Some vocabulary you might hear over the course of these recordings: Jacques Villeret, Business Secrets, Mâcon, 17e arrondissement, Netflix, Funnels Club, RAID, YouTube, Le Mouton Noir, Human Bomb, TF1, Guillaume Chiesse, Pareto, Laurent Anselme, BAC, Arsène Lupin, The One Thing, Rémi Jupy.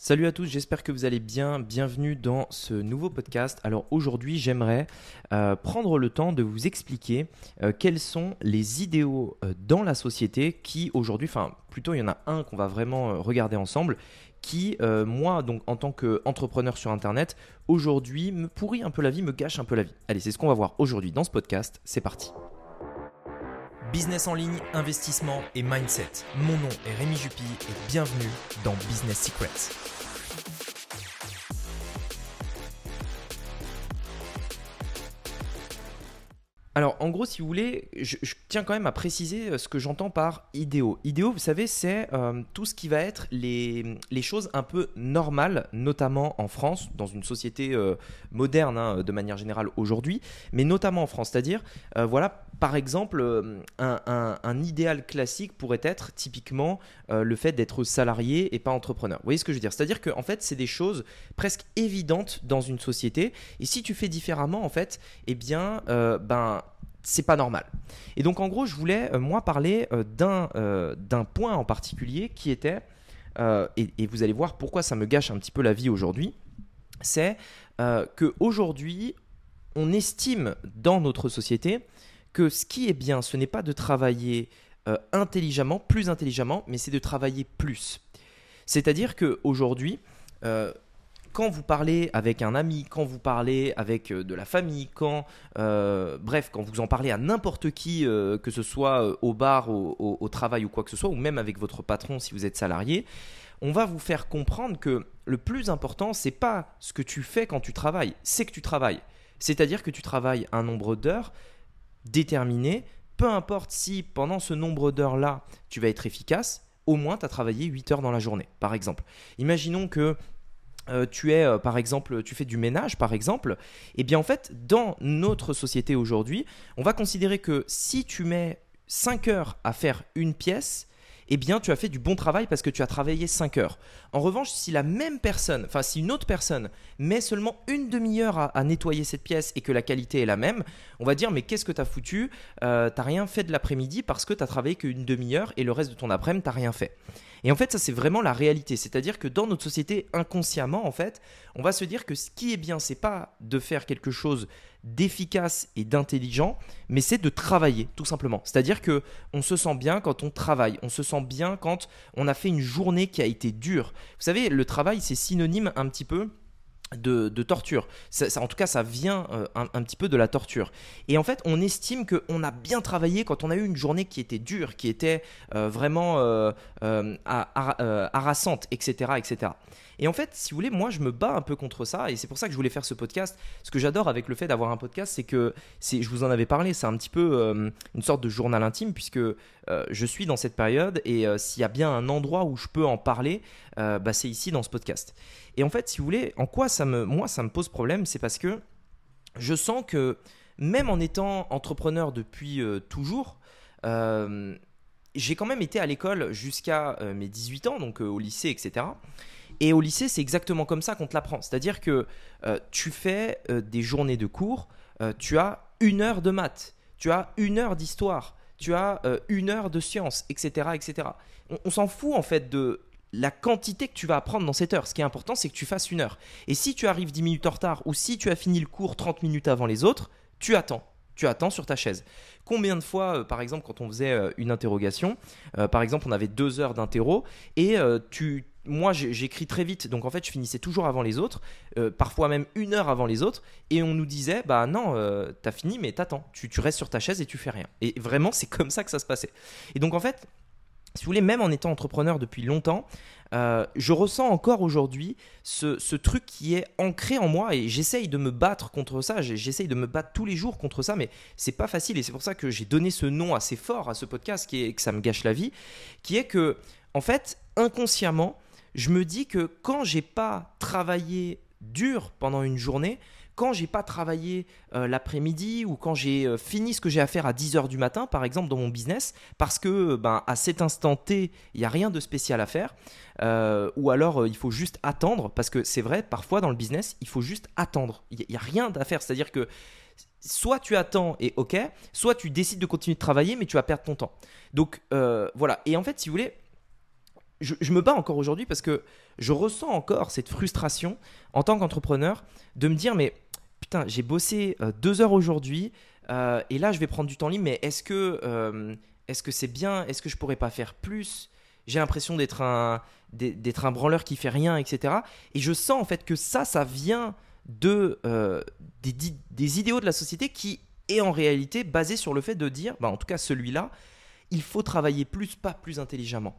Salut à tous, j'espère que vous allez bien, bienvenue dans ce nouveau podcast. Alors aujourd'hui j'aimerais prendre le temps de vous expliquer quels sont les idéaux dans la société qui aujourd'hui, enfin plutôt il y en a un qu'on va vraiment regarder ensemble, qui moi donc en tant qu'entrepreneur sur internet aujourd'hui me pourrit un peu la vie, me gâche un peu la vie. Allez, c'est ce qu'on va voir aujourd'hui dans ce podcast, c'est parti. Business en ligne, investissement et mindset. Mon nom est Rémi Jupy et bienvenue dans Business Secrets. Alors en gros, si vous voulez, je tiens quand même à préciser ce que j'entends par idéaux. Idéaux, vous savez, c'est tout ce qui va être les choses un peu normales, notamment en France, dans une société moderne hein, de manière générale aujourd'hui, mais notamment en France. C'est-à-dire, voilà, par exemple, un idéal classique pourrait être typiquement le fait d'être salarié et pas entrepreneur. Vous voyez ce que je veux dire? C'est-à-dire qu'en fait, c'est des choses presque évidentes dans une société. Et si tu fais différemment, en fait, eh bien, c'est pas normal. Et donc en gros, je voulais moi parler d'un point en particulier qui était, et vous allez voir pourquoi ça me gâche un petit peu la vie aujourd'hui, c'est qu'aujourd'hui, on estime dans notre société que ce qui est bien, ce n'est pas de travailler intelligemment, plus intelligemment, mais c'est de travailler plus. C'est-à-dire qu'aujourd'hui, quand vous parlez avec un ami, quand vous parlez avec de la famille, quand vous en parlez à n'importe qui, que ce soit au bar, au travail ou quoi que ce soit, ou même avec votre patron si vous êtes salarié, on va vous faire comprendre que le plus important, c'est pas ce que tu fais quand tu travailles, c'est que tu travailles. C'est-à-dire que tu travailles un nombre d'heures déterminé, peu importe si pendant ce nombre d'heures-là, tu vas être efficace, au moins tu as travaillé 8 heures dans la journée, par exemple. Imaginons que tu fais du ménage par exemple, et bien en fait dans notre société aujourd'hui, on va considérer que si tu mets 5 heures à faire une pièce, eh bien tu as fait du bon travail parce que tu as travaillé 5 heures. En revanche, si la même personne, enfin si une autre personne met seulement une demi-heure à nettoyer cette pièce et que la qualité est la même, on va dire mais qu'est-ce que tu as foutu, tu n'as rien fait de l'après-midi parce que tu as travaillé qu'une demi-heure et le reste de ton après-midi, tu n'as rien fait. Et en fait, ça c'est vraiment la réalité, c'est-à-dire que dans notre société inconsciemment en fait, on va se dire que ce qui est bien, c'est pas de faire quelque chose d'efficace et d'intelligent, mais c'est de travailler tout simplement. C'est-à-dire que on se sent bien quand on travaille, on se sent bien quand on a fait une journée qui a été dure. Vous savez, le travail c'est synonyme un petit peu de torture. Ça, en tout cas, ça vient un petit peu de la torture. Et en fait, on estime qu'on a bien travaillé quand on a eu une journée qui était dure, qui était vraiment harassante, etc., etc. Et en fait, si vous voulez, moi, je me bats un peu contre ça et c'est pour ça que je voulais faire ce podcast. Ce que j'adore avec le fait d'avoir un podcast, c'est que, je vous en avais parlé, c'est un petit peu une sorte de journal intime puisque je suis dans cette période et s'il y a bien un endroit où je peux en parler, c'est ici dans ce podcast. Et en fait, si vous voulez, en quoi ça me pose problème, c'est parce que je sens que même en étant entrepreneur depuis toujours, j'ai quand même été à l'école jusqu'à mes 18 ans, donc au lycée, etc. Et au lycée, c'est exactement comme ça qu'on te l'apprend. C'est-à-dire que tu fais des journées de cours, tu as une heure de maths, tu as une heure d'histoire, tu as une heure de sciences, etc., etc. On s'en fout en fait de la quantité que tu vas apprendre dans cette heure. Ce qui est important, c'est que tu fasses une heure. Et si tu arrives 10 minutes en retard ou si tu as fini le cours 30 minutes avant les autres, tu attends. Tu attends sur ta chaise. Combien de fois, par exemple, quand on faisait une interrogation, par exemple, on avait 2 heures d'interro et moi, j'écris très vite, donc en fait, je finissais toujours avant les autres, parfois même 1 heure avant les autres, et on nous disait, bah non, t'as fini, mais t'attends, tu restes sur ta chaise et tu fais rien. Et vraiment, c'est comme ça que ça se passait. Et donc en fait, si vous voulez, même en étant entrepreneur depuis longtemps, je ressens encore aujourd'hui ce truc qui est ancré en moi et j'essaye de me battre contre ça, j'essaye de me battre tous les jours contre ça, mais c'est pas facile et c'est pour ça que j'ai donné ce nom assez fort à ce podcast que ça me gâche la vie, qui est que, en fait, inconsciemment, je me dis que quand j'ai pas travaillé dur pendant une journée, quand j'ai pas travaillé l'après-midi ou quand j'ai fini ce que j'ai à faire à 10h du matin, par exemple dans mon business, parce que à cet instant T, il n'y a rien de spécial à faire ou alors il faut juste attendre parce que c'est vrai, parfois dans le business, il faut juste attendre. Il n'y a rien à faire, c'est-à-dire que soit tu attends et ok, soit tu décides de continuer de travailler mais tu vas perdre ton temps. Donc voilà, et en fait si vous voulez, je me bats encore aujourd'hui parce que je ressens encore cette frustration en tant qu'entrepreneur de me dire mais putain, j'ai bossé 2 heures aujourd'hui et là je vais prendre du temps libre, mais est-ce que c'est bien? Est-ce que je pourrais pas faire plus? J'ai l'impression d'être un branleur qui fait rien, etc. Et je sens en fait que ça vient des idéaux de la société qui est en réalité basé sur le fait de dire, bah en tout cas celui-là, il faut travailler plus, pas plus intelligemment.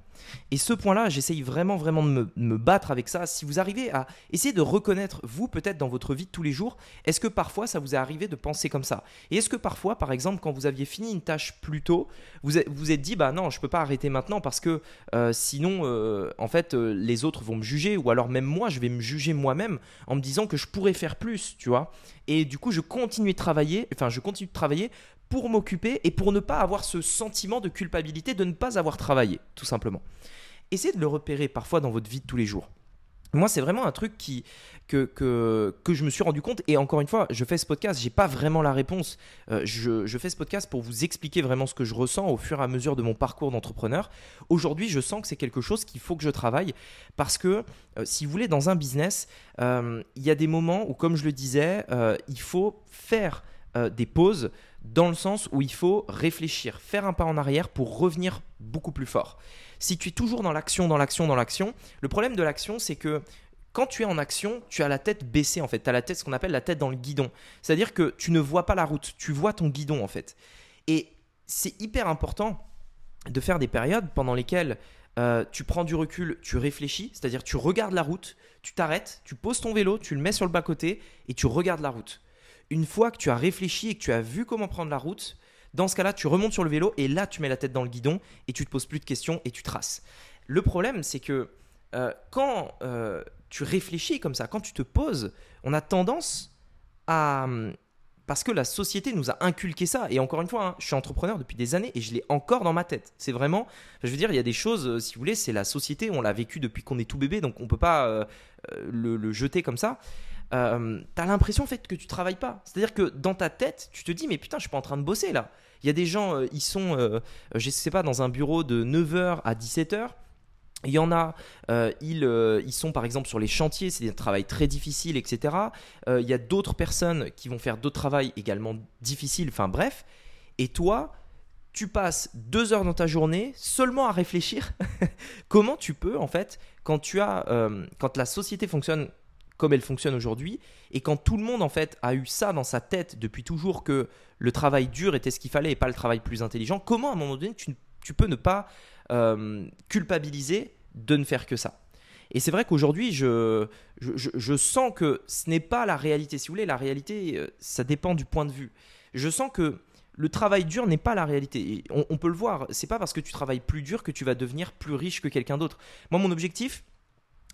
Et ce point-là, j'essaye vraiment, vraiment de me battre avec ça. Si vous arrivez à essayer de reconnaître, vous peut-être dans votre vie de tous les jours, est-ce que parfois ça vous est arrivé de penser comme ça? Et est-ce que parfois, par exemple, quand vous aviez fini une tâche plus tôt, vous vous êtes dit, bah non, je ne peux pas arrêter maintenant parce que sinon, en fait, les autres vont me juger, ou alors même moi, je vais me juger moi-même en me disant que je pourrais faire plus, tu vois. Et du coup, je continue de travailler pour m'occuper et pour ne pas avoir ce sentiment de culpabilité de ne pas avoir travaillé, tout simplement. Essayez de le repérer parfois dans votre vie de tous les jours. Moi, c'est vraiment un truc que je me suis rendu compte. Et encore une fois, je fais ce podcast, je n'ai pas vraiment la réponse. Je fais ce podcast pour vous expliquer vraiment ce que je ressens au fur et à mesure de mon parcours d'entrepreneur. Aujourd'hui, je sens que c'est quelque chose qu'il faut que je travaille parce que, si vous voulez, dans un business, il y a des moments où, comme je le disais, il faut faire des pauses, dans le sens où il faut réfléchir, faire un pas en arrière pour revenir beaucoup plus fort. Si tu es toujours dans l'action, le problème de l'action, c'est que quand tu es en action, tu as la tête baissée en fait, tu as la tête, ce qu'on appelle la tête dans le guidon. C'est-à-dire que tu ne vois pas la route, tu vois ton guidon en fait. Et c'est hyper important de faire des périodes pendant lesquelles tu prends du recul, tu réfléchis, c'est-à-dire tu regardes la route, tu t'arrêtes, tu poses ton vélo, tu le mets sur le bas-côté et tu regardes la route. Une fois que tu as réfléchi et que tu as vu comment prendre la route, dans ce cas-là, tu remontes sur le vélo et là, tu mets la tête dans le guidon et tu ne te poses plus de questions et tu traces. Le problème, c'est que quand tu réfléchis comme ça, quand tu te poses, on a tendance à… Parce que la société nous a inculqué ça. Et encore une fois, je suis entrepreneur depuis des années et je l'ai encore dans ma tête. C'est vraiment… Je veux dire, il y a des choses, si vous voulez, c'est la société. On l'a vécu depuis qu'on est tout bébé, donc on ne peut pas le jeter comme ça. T'as l'impression en fait que tu travailles pas, c'est-à-dire que dans ta tête tu te dis mais putain je suis pas en train de bosser là, il y a des gens ils sont je sais pas dans un bureau de 9h à 17h, il y en a ils sont par exemple sur les chantiers, c'est des travails très difficiles etc, il y a d'autres personnes qui vont faire d'autres travails également difficiles, enfin bref, et toi tu passes 2 heures dans ta journée seulement à réfléchir comment tu peux en fait quand la société fonctionne comme elle fonctionne aujourd'hui, et quand tout le monde en fait a eu ça dans sa tête depuis toujours que le travail dur était ce qu'il fallait et pas le travail plus intelligent, comment à un moment donné tu peux ne pas culpabiliser de ne faire que ça? Et c'est vrai qu'aujourd'hui, je sens que ce n'est pas la réalité. Si vous voulez, la réalité, ça dépend du point de vue. Je sens que le travail dur n'est pas la réalité. On peut le voir, c'est pas parce que tu travailles plus dur que tu vas devenir plus riche que quelqu'un d'autre. Moi, mon objectif,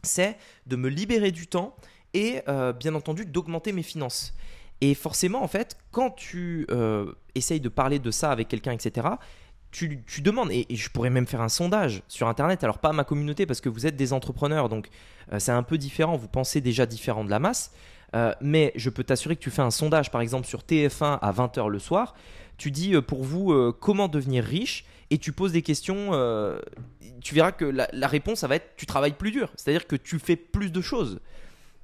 c'est de me libérer du temps et bien entendu d'augmenter mes finances. Et forcément en fait quand tu essayes de parler de ça avec quelqu'un etc, tu demandes et je pourrais même faire un sondage sur internet, alors pas à ma communauté parce que vous êtes des entrepreneurs donc c'est un peu différent, vous pensez déjà différent de la masse, mais je peux t'assurer que tu fais un sondage par exemple sur TF1 à 20h le soir, tu dis pour vous comment devenir riche et tu poses des questions, tu verras que la réponse ça va être tu travailles plus dur, c'est-à-dire que tu fais plus de choses.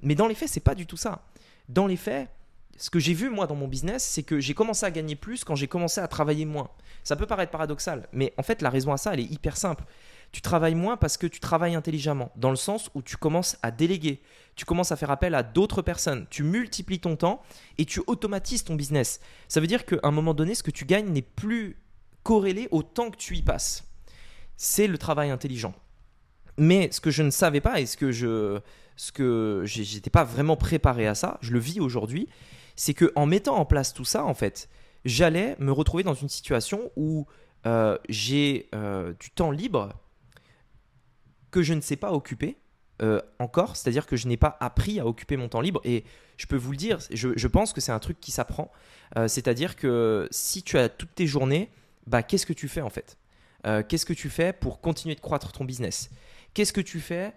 Mais dans les faits, c'est pas du tout ça. Dans les faits, ce que j'ai vu moi dans mon business, c'est que j'ai commencé à gagner plus quand j'ai commencé à travailler moins. Ça peut paraître paradoxal, mais en fait la raison à ça, elle est hyper simple. Tu travailles moins parce que tu travailles intelligemment, dans le sens où tu commences à déléguer, tu commences à faire appel à d'autres personnes, tu multiplies ton temps et tu automatises ton business. Ça veut dire qu'à un moment donné, ce que tu gagnes n'est plus corrélé au temps que tu y passes. C'est le travail intelligent. Mais ce que je ne savais pas et ce que j'étais pas vraiment préparé à ça, je le vis aujourd'hui, c'est qu'en mettant en place tout ça, en fait, j'allais me retrouver dans une situation où j'ai du temps libre que je ne sais pas occuper encore, c'est-à-dire que je n'ai pas appris à occuper mon temps libre et je peux vous le dire, je pense que c'est un truc qui s'apprend, c'est-à-dire que si tu as toutes tes journées, bah, qu'est-ce que tu fais en fait ? Qu'est-ce que tu fais pour continuer de croître ton business ? Qu'est-ce que tu fais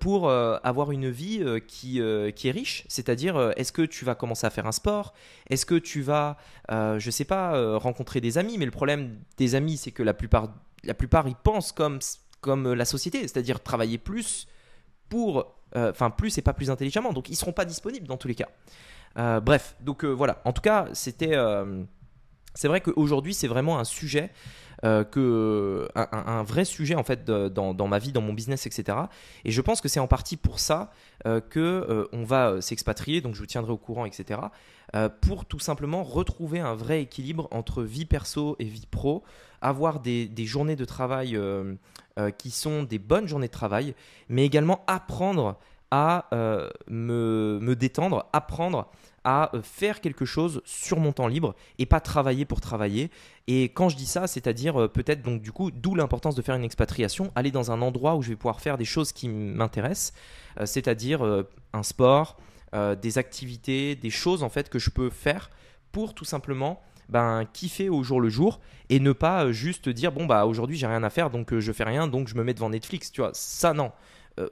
pour avoir une vie qui est riche ? C'est-à-dire, est-ce que tu vas commencer à faire un sport ? Est-ce que tu vas, je ne sais pas, rencontrer des amis ? Mais le problème des amis, c'est que la plupart ils pensent comme comme la société, c'est-à-dire travailler plus pour, enfin plus et pas plus intelligemment. Donc, ils ne seront pas disponibles dans tous les cas. Bref, donc voilà. En tout cas, c'était… c'est vrai qu'aujourd'hui, c'est vraiment un sujet, un vrai sujet en fait dans ma vie, dans mon business, etc. Et je pense que c'est en partie pour ça qu'on va s'expatrier, donc je vous tiendrai au courant, etc. Pour tout simplement retrouver un vrai équilibre entre vie perso et vie pro, avoir des journées de travail qui sont des bonnes journées de travail, mais également apprendre à me détendre, apprendre à faire quelque chose sur mon temps libre et pas travailler pour travailler. Et quand je dis ça, c'est-à-dire peut-être donc du coup, d'où l'importance de faire une expatriation, aller dans un endroit où je vais pouvoir faire des choses qui m'intéressent, c'est-à-dire un sport, des activités, des choses en fait que je peux faire pour tout simplement kiffer au jour le jour et ne pas juste dire bon bah aujourd'hui j'ai rien à faire donc je fais rien donc je me mets devant Netflix, tu vois, ça non.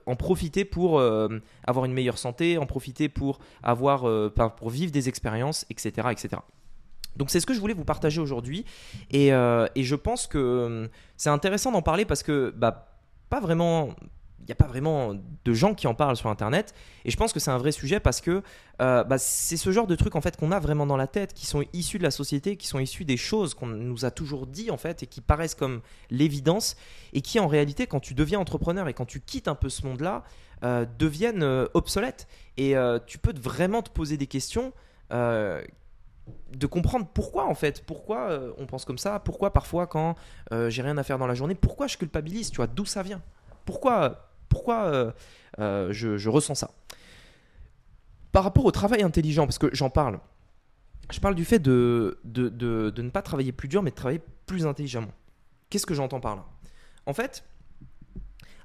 En profiter pour avoir une meilleure santé, en profiter pour avoir, pour vivre des expériences, etc., etc. Donc, c'est ce que je voulais vous partager aujourd'hui. Et je pense que c'est intéressant d'en parler parce que il n'y a pas vraiment de gens qui en parlent sur Internet. Et je pense que c'est un vrai sujet parce que c'est ce genre de trucs en fait, qu'on a vraiment dans la tête, qui sont issus de la société, qui sont issus des choses qu'on nous a toujours dit en fait, et qui paraissent comme l'évidence et qui en réalité, quand tu deviens entrepreneur et quand tu quittes un peu ce monde-là, deviennent obsolètes. Et tu peux vraiment te poser des questions de comprendre pourquoi en fait, pourquoi on pense comme ça, pourquoi parfois quand j'ai rien à faire dans la journée, pourquoi je culpabilise, tu vois, d'où ça vient. Pourquoi je ressens ça. Par rapport au travail intelligent, parce que j'en parle, je parle du fait de ne pas travailler plus dur, mais de travailler plus intelligemment. Qu'est-ce que j'entends par là ? En fait,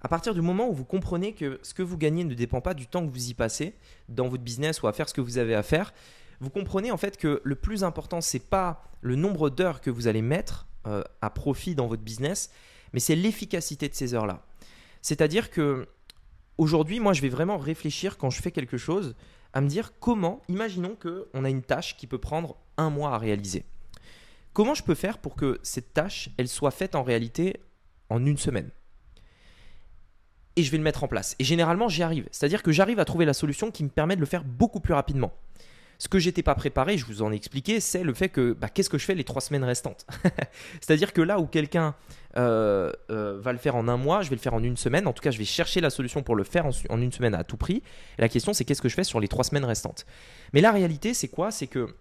à partir du moment où vous comprenez que ce que vous gagnez ne dépend pas du temps que vous y passez dans votre business ou à faire ce que vous avez à faire, vous comprenez en fait que le plus important, ce n'est pas le nombre d'heures que vous allez mettre à profit dans votre business, mais c'est l'efficacité de ces heures-là. C'est-à-dire que aujourd'hui, moi, je vais vraiment réfléchir quand je fais quelque chose à me dire comment, imaginons qu'on a une tâche qui peut prendre un mois à réaliser. Comment je peux faire pour que cette tâche, elle soit faite en réalité en une semaine ? Et je vais le mettre en place. Et généralement, j'y arrive. C'est-à-dire que j'arrive à trouver la solution qui me permet de le faire beaucoup plus rapidement. Ce que je n'étais pas préparé, je vous en ai expliqué, c'est le fait que qu'est-ce que je fais les 3 semaines restantes. C'est-à-dire que là où quelqu'un va le faire en un mois, je vais le faire en une semaine. En tout cas, je vais chercher la solution pour le faire en une semaine à tout prix. Et la question, c'est qu'est-ce que je fais sur les 3 semaines restantes. Mais la réalité, c'est quoi ? C'est que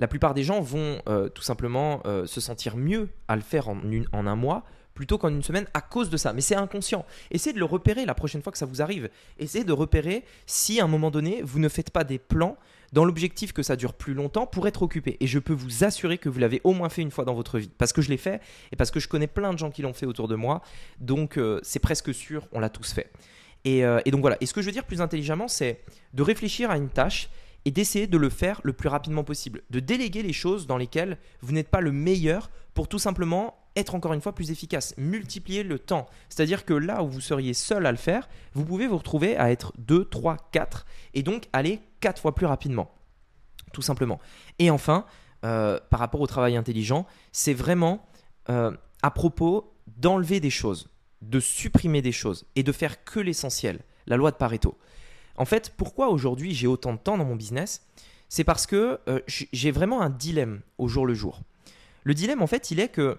la plupart des gens vont tout simplement se sentir mieux à le faire en un mois plutôt qu'en une semaine à cause de ça. Mais c'est inconscient. Essayez de le repérer la prochaine fois que ça vous arrive. Essayez de repérer si à un moment donné, vous ne faites pas des plans dans l'objectif que ça dure plus longtemps pour être occupé. Et je peux vous assurer que vous l'avez au moins fait une fois dans votre vie. Parce que je l'ai fait et parce que je connais plein de gens qui l'ont fait autour de moi. Donc, c'est presque sûr, on l'a tous fait. Et donc voilà. Et ce que je veux dire plus intelligemment, c'est de réfléchir à une tâche et d'essayer de le faire le plus rapidement possible. De déléguer les choses dans lesquelles vous n'êtes pas le meilleur pour tout simplement être encore une fois plus efficace, multiplier le temps. C'est-à-dire que là où vous seriez seul à le faire, vous pouvez vous retrouver à être 2, 3, 4 et donc aller 4 fois plus rapidement, tout simplement. Et enfin, par rapport au travail intelligent, c'est vraiment à propos d'enlever des choses, de supprimer des choses et de faire que l'essentiel, la loi de Pareto. En fait, pourquoi aujourd'hui j'ai autant de temps dans mon business ? C'est parce que j'ai vraiment un dilemme au jour le jour. Le dilemme, en fait, il est que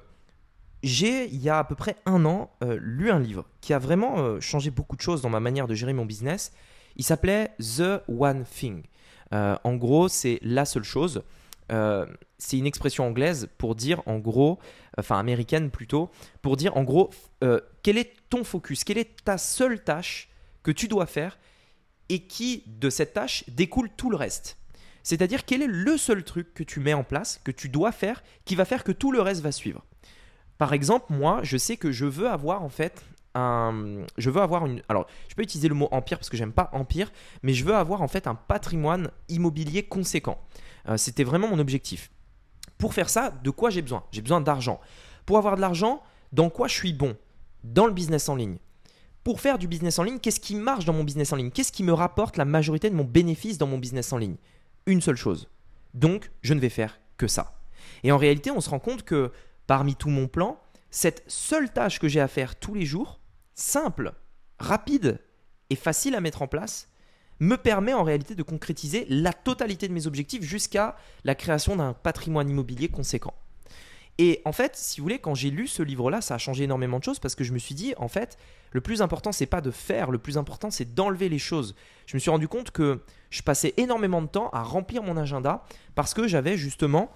j'ai, il y a à peu près un an, lu un livre qui a vraiment changé beaucoup de choses dans ma manière de gérer mon business. Il s'appelait « The One Thing ». En gros, c'est « la seule chose ». C'est une expression anglaise pour dire en gros, enfin américaine plutôt, pour dire en gros quel est ton focus, quelle est ta seule tâche que tu dois faire et qui, de cette tâche, découle tout le reste. C'est-à-dire quel est le seul truc que tu mets en place, que tu dois faire, qui va faire que tout le reste va suivre. Par exemple, moi, je sais que je veux avoir en fait alors, je peux utiliser le mot empire parce que j'aime pas empire, mais je veux avoir en fait un patrimoine immobilier conséquent. C'était vraiment mon objectif. Pour faire ça, de quoi j'ai besoin ? J'ai besoin d'argent. Pour avoir de l'argent, dans quoi je suis bon ? Dans le business en ligne. Pour faire du business en ligne, qu'est-ce qui marche dans mon business en ligne ? Qu'est-ce qui me rapporte la majorité de mon bénéfice dans mon business en ligne ? Une seule chose. Donc, je ne vais faire que ça. Et en réalité, on se rend compte que parmi tout mon plan, cette seule tâche que j'ai à faire tous les jours, simple, rapide et facile à mettre en place, me permet en réalité de concrétiser la totalité de mes objectifs jusqu'à la création d'un patrimoine immobilier conséquent. Et en fait, si vous voulez, quand j'ai lu ce livre-là, ça a changé énormément de choses parce que je me suis dit, en fait, le plus important, c'est pas de faire, le plus important, c'est d'enlever les choses. Je me suis rendu compte que je passais énormément de temps à remplir mon agenda parce que j'avais justement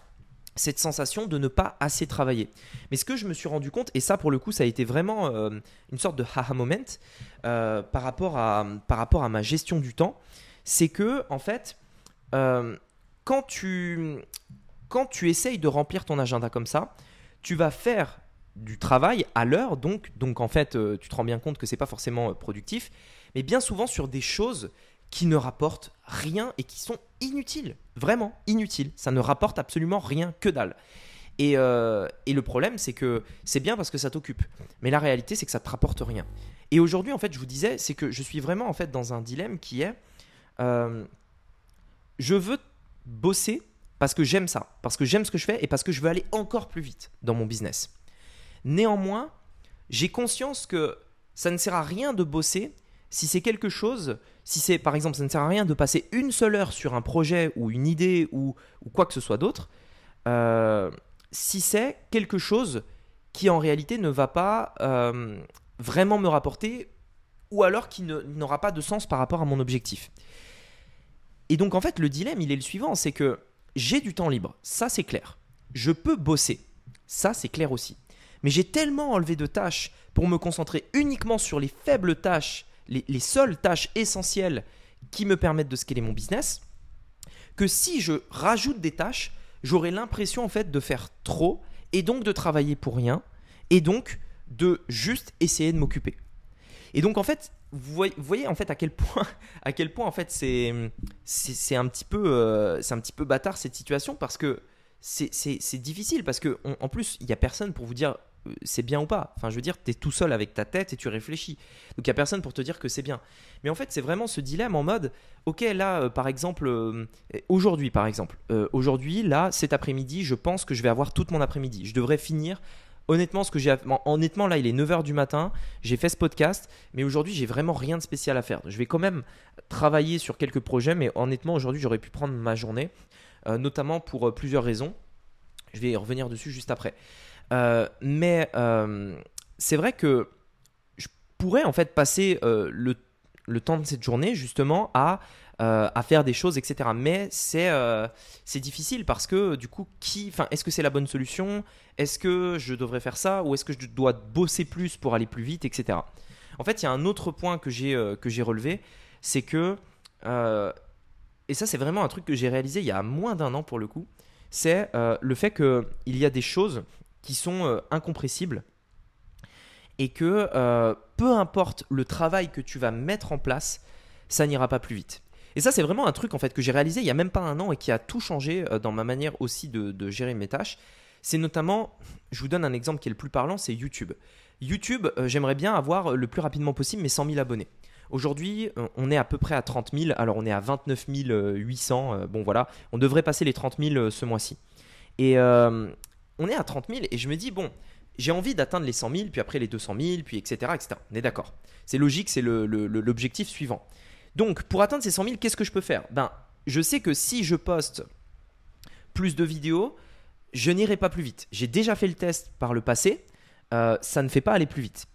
cette sensation de ne pas assez travailler. Mais ce que je me suis rendu compte, et ça pour le coup, ça a été vraiment une sorte de haha moment par rapport à ma gestion du temps, c'est que en fait, quand tu essayes de remplir ton agenda comme ça, tu vas faire du travail à l'heure, donc en fait, tu te rends bien compte que c'est pas forcément productif, mais bien souvent sur des choses qui ne rapportent rien et qui sont inutiles, vraiment inutiles. Ça ne rapporte absolument rien, que dalle. Et le problème, c'est que c'est bien parce que ça t'occupe. Mais la réalité, c'est que ça ne te rapporte rien. Et aujourd'hui, en fait, je vous disais, c'est que je suis vraiment en fait dans un dilemme qui est je veux bosser parce que j'aime ça, parce que j'aime ce que je fais et parce que je veux aller encore plus vite dans mon business. Néanmoins, j'ai conscience que ça ne sert à rien de bosser si c'est quelque chose, par exemple, ça ne sert à rien de passer une seule heure sur un projet ou une idée ou quoi que ce soit d'autre, si c'est quelque chose qui en réalité ne va pas vraiment me rapporter ou alors qui n'aura pas de sens par rapport à mon objectif. Et donc en fait, le dilemme, il est le suivant, c'est que j'ai du temps libre, ça c'est clair. Je peux bosser, ça c'est clair aussi. Mais j'ai tellement enlevé de tâches pour me concentrer uniquement sur les faibles tâches, les seules tâches essentielles qui me permettent de scaler mon business, que si je rajoute des tâches, j'aurai l'impression en fait de faire trop et donc de travailler pour rien et donc de juste essayer de m'occuper. Et donc en fait, vous voyez en fait à quel point en fait c'est un petit peu bâtard cette situation parce que c'est difficile parce que en plus il y a personne pour vous dire c'est bien ou pas. Enfin, je veux dire, tu es tout seul avec ta tête et tu réfléchis. Donc, il n'y a personne pour te dire que c'est bien. Mais en fait, c'est vraiment ce dilemme en mode « Ok, là, aujourd'hui, là, cet après-midi, je pense que je vais avoir toute mon après-midi. Je devrais finir. Honnêtement, honnêtement là, il est 9h du matin. J'ai fait ce podcast, mais aujourd'hui, j'ai vraiment rien de spécial à faire. Je vais quand même travailler sur quelques projets, mais honnêtement, aujourd'hui, j'aurais pu prendre ma journée, notamment pour plusieurs raisons. Je vais y revenir dessus juste après. Mais c'est vrai que je pourrais en fait passer le temps de cette journée justement à faire des choses, etc. Mais c'est difficile parce que du coup, est-ce que c'est la bonne solution? Est-ce que je devrais faire ça ou est-ce que je dois bosser plus pour aller plus vite, etc. En fait, il y a un autre point que j'ai relevé, c'est que et ça c'est vraiment un truc que j'ai réalisé il y a moins d'un an pour le coup, c'est le fait qu'il y a des choses qui sont incompressibles et que peu importe le travail que tu vas mettre en place, ça n'ira pas plus vite. Et ça, c'est vraiment un truc en fait que j'ai réalisé il n'y a même pas un an et qui a tout changé dans ma manière aussi de gérer mes tâches. C'est notamment, je vous donne un exemple qui est le plus parlant, c'est YouTube. YouTube, j'aimerais bien avoir le plus rapidement possible mes 100 000 abonnés. Aujourd'hui, on est à peu près à 30 000, alors on est à 29 800, bon voilà, on devrait passer les 30 000 ce mois-ci. Et on est à 30 000 et je me dis, bon, j'ai envie d'atteindre les 100 000, puis après les 200 000, puis etc., etc. On est d'accord. C'est logique, c'est l'objectif suivant. Donc, pour atteindre ces 100 000, qu'est-ce que je peux faire ? Je sais que si je poste plus de vidéos, je n'irai pas plus vite. J'ai déjà fait le test par le passé, ça ne fait pas aller plus vite.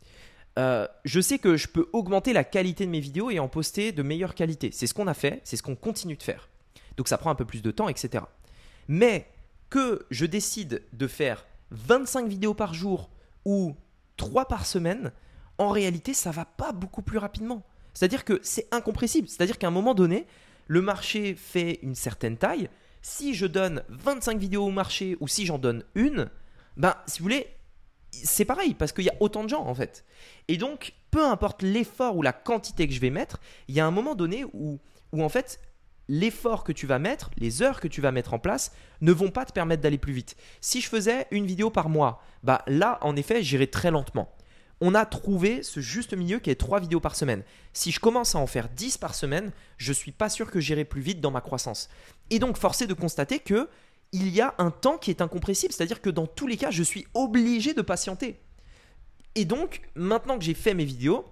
Je sais que je peux augmenter la qualité de mes vidéos et en poster de meilleure qualité. C'est ce qu'on a fait, c'est ce qu'on continue de faire. Donc, ça prend un peu plus de temps, etc. Mais que je décide de faire 25 vidéos par jour ou 3 par semaine, en réalité, ça ne va pas beaucoup plus rapidement. C'est-à-dire que c'est incompressible. C'est-à-dire qu'à un moment donné, le marché fait une certaine taille. Si je donne 25 vidéos au marché ou si j'en donne une, si vous voulez, c'est pareil parce qu'il y a autant de gens en fait. Et donc, peu importe l'effort ou la quantité que je vais mettre, il y a un moment donné où en fait, l'effort que tu vas mettre, les heures que tu vas mettre en place ne vont pas te permettre d'aller plus vite. Si je faisais une vidéo par mois, là, en effet, j'irais très lentement. On a trouvé ce juste milieu qui est 3 vidéos par semaine. Si je commence à en faire 10 par semaine, je ne suis pas sûr que j'irai plus vite dans ma croissance. Et donc, force est de constater qu'il y a un temps qui est incompressible, c'est-à-dire que dans tous les cas, je suis obligé de patienter. Et donc, maintenant que j'ai fait mes vidéos,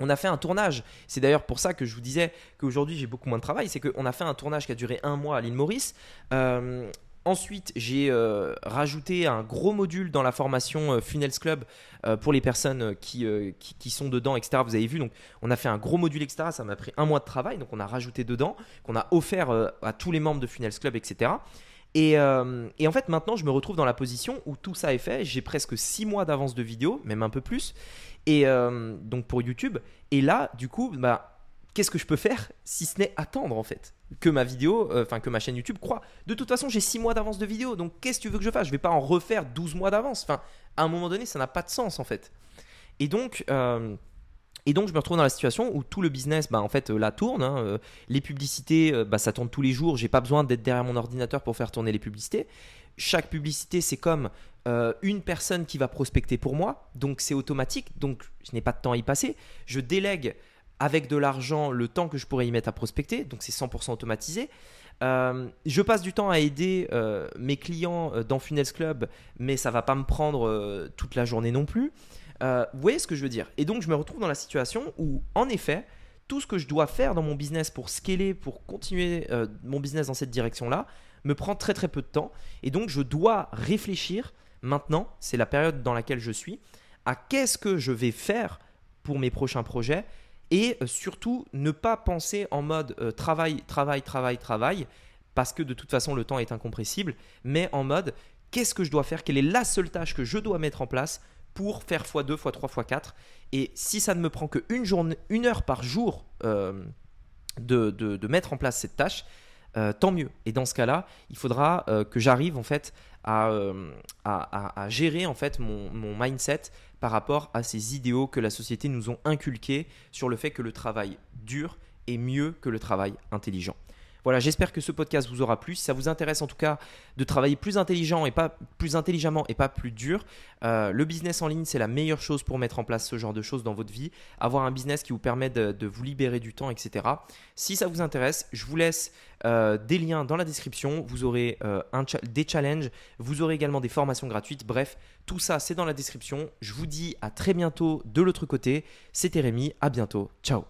on a fait un tournage. C'est d'ailleurs pour ça que je vous disais qu'aujourd'hui, j'ai beaucoup moins de travail. C'est qu'on a fait un tournage qui a duré 1 mois à l'île Maurice. Ensuite, j'ai rajouté un gros module dans la formation Funnels Club pour les personnes qui sont dedans, etc. Vous avez vu, donc on a fait un gros module, etc. Ça m'a pris 1 mois de travail, donc on a rajouté dedans, qu'on a offert à tous les membres de Funnels Club, etc. Et en fait, maintenant, je me retrouve dans la position où tout ça est fait. J'ai presque 6 mois d'avance de vidéo, même un peu plus, et donc pour YouTube. Et là, du coup, bah, qu'est-ce que je peux faire si ce n'est attendre en fait que ma vidéo, que ma chaîne YouTube croît. De toute façon, j'ai 6 mois d'avance de vidéo, donc qu'est-ce que tu veux que je fasse? Je ne vais pas en refaire 12 mois d'avance. Enfin, à un moment donné, ça n'a pas de sens en fait. Et donc, je me retrouve dans la situation où tout le business, bah, en fait, là tourne. Les publicités, ça tourne tous les jours. Je n'ai pas besoin d'être derrière mon ordinateur pour faire tourner les publicités. Chaque publicité, c'est comme une personne qui va prospecter pour moi. Donc, c'est automatique. Donc, je n'ai pas de temps à y passer. Je délègue avec de l'argent le temps que je pourrais y mettre à prospecter, donc c'est 100% automatisé. Je passe du temps à aider mes clients dans Funnels Club, mais ça ne va pas me prendre toute la journée non plus. Vous voyez ce que je veux dire? Et donc, je me retrouve dans la situation où, en effet, tout ce que je dois faire dans mon business pour scaler, pour continuer mon business dans cette direction-là, me prend très très peu de temps. Et donc, je dois réfléchir maintenant, c'est la période dans laquelle je suis, à qu'est-ce que je vais faire pour mes prochains projets. Et surtout, ne pas penser en mode travail, parce que de toute façon, le temps est incompressible, mais en mode qu'est-ce que je dois faire? Quelle est la seule tâche que je dois mettre en place pour faire x2, x3, x4? Et si ça ne me prend que une heure par jour de mettre en place cette tâche, tant mieux. Et dans ce cas-là, il faudra que j'arrive en fait à gérer en fait mon mindset par rapport à ces idéaux que la société nous ont inculqués sur le fait que le travail dur est mieux que le travail intelligent. Voilà, j'espère que ce podcast vous aura plu. Si ça vous intéresse en tout cas de travailler plus intelligemment et pas plus dur, le business en ligne, c'est la meilleure chose pour mettre en place ce genre de choses dans votre vie. Avoir un business qui vous permet de vous libérer du temps, etc. Si ça vous intéresse, je vous laisse des liens dans la description. Vous aurez des challenges, vous aurez également des formations gratuites. Bref, tout ça, c'est dans la description. Je vous dis à très bientôt de l'autre côté. C'était Rémi, à bientôt. Ciao.